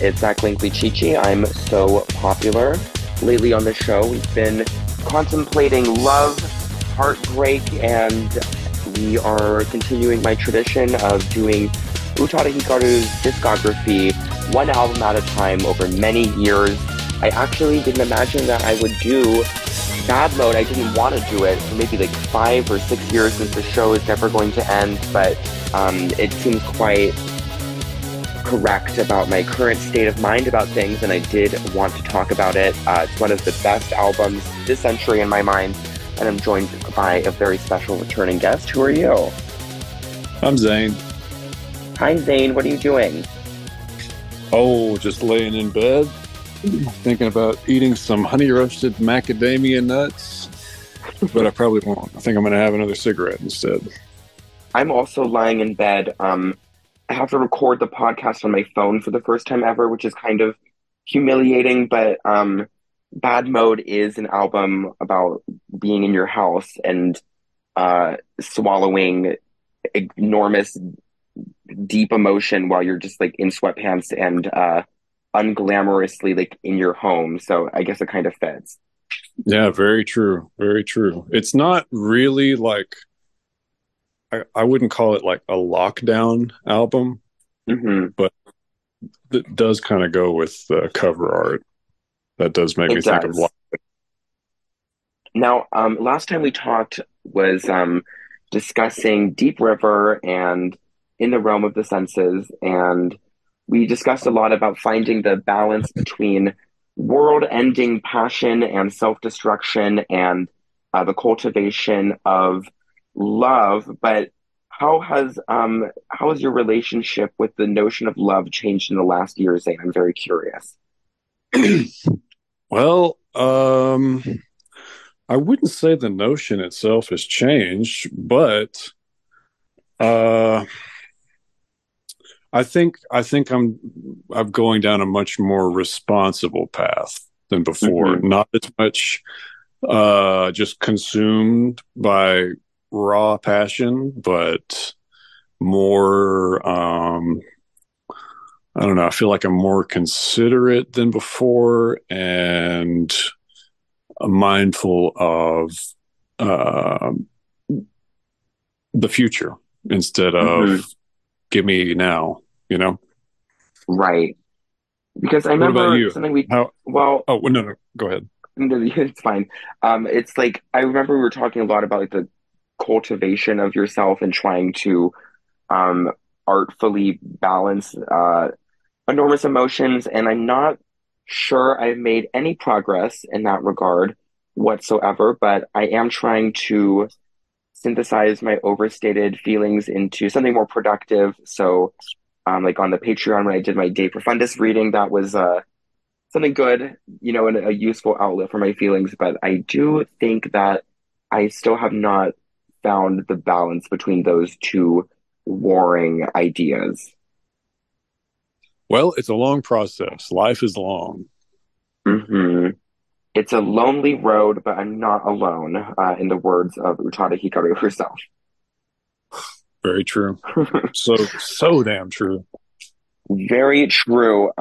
It's Zach Linkley-Chichi. I'm so popular. Lately on the show, we've been contemplating love, heartbreak, and we are continuing my tradition of doing Utada Hikaru's discography one album at a time over many years. I actually didn't imagine that I would do Bad Mode. I didn't want to do it for maybe like 5 or 6 years since the show is never going to end, but it seems quite correct about my current state of mind about things, and I did want to talk about it. It's one of the best albums this century in my mind, and I'm joined by a very special returning guest. Who are you? I'm Zane. Hi, Zane. What are you doing? Oh, just laying in bed, thinking about eating some honey roasted macadamia nuts, but I probably won't. I think I'm going to have another cigarette instead. I'm also lying in bed. I have to record the podcast on my phone for the first time ever, which is kind of humiliating, but Bad Mode is an album about being in your house and swallowing enormous deep emotion while you're just like in sweatpants and unglamorously like in your home. So I guess it kind of fits. Yeah, very true. Very true. It's not really like, I wouldn't call it like a lockdown album, but it does kind of go with the cover art. That does make me think of lockdown. Now, last time we talked was discussing Deep River and In the Realm of the Senses, and we discussed a lot about finding the balance between world-ending passion and self-destruction and the cultivation of love. But how has your relationship with the notion of love changed in the last year, Zane? I'm very curious. Well, I wouldn't say the notion itself has changed, but I think I'm going down a much more responsible path than before. Not as much just consumed by raw passion, but more I don't know, I feel like I'm more considerate than before and mindful of the future instead of give me now, you know? Right. Because I remember something we... Well, no, go ahead. It's fine. It's like, I remember we were talking a lot about like the cultivation of yourself and trying to artfully balance enormous emotions, and I'm not sure I've made any progress in that regard whatsoever, but I am trying to synthesize my overstated feelings into something more productive. So like on the Patreon, when I did my De Profundis reading, that was something good, you know, and a useful outlet for my feelings. But I do think that I still have not found the balance between those two warring ideas. Well, it's a long process. Life is long. It's a lonely road, but I'm not alone, in the words of Utada Hikaru herself. Very true. so damn true. Very true.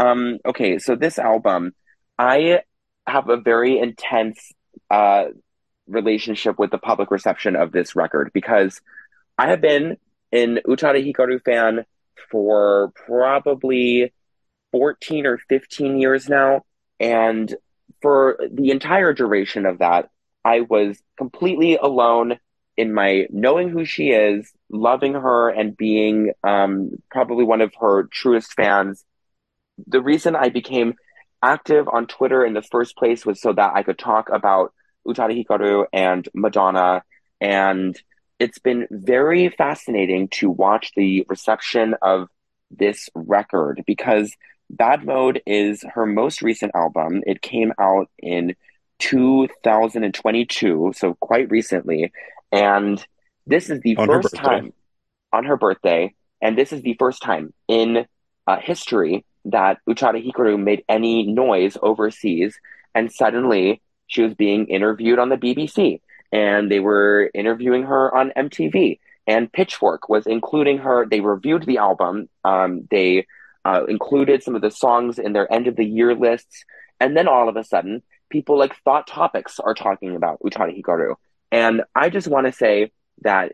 Okay, so this album, I have a very intense relationship with the public reception of this record, because I have been an Utada Hikaru fan for probably 14 or 15 years now, and for the entire duration of that, I was completely alone in my knowing who she is, loving her, and being probably one of her truest fans. The reason I became active on Twitter in the first place was so that I could talk about Utada Hikaru and Madonna, and it's been very fascinating to watch the reception of this record, because Bad Mode is her most recent album. It came out in 2022, so quite recently. And this is the first time on her birthday. And this is the first time in history that Utada Hikaru made any noise overseas. And suddenly she was being interviewed on the BBC, and they were interviewing her on MTV, and Pitchfork was including her. They reviewed the album. They included some of the songs in their end of the year lists. And then all of a sudden, people like Thought Topics are talking about Utada Hikaru. And I just want to say that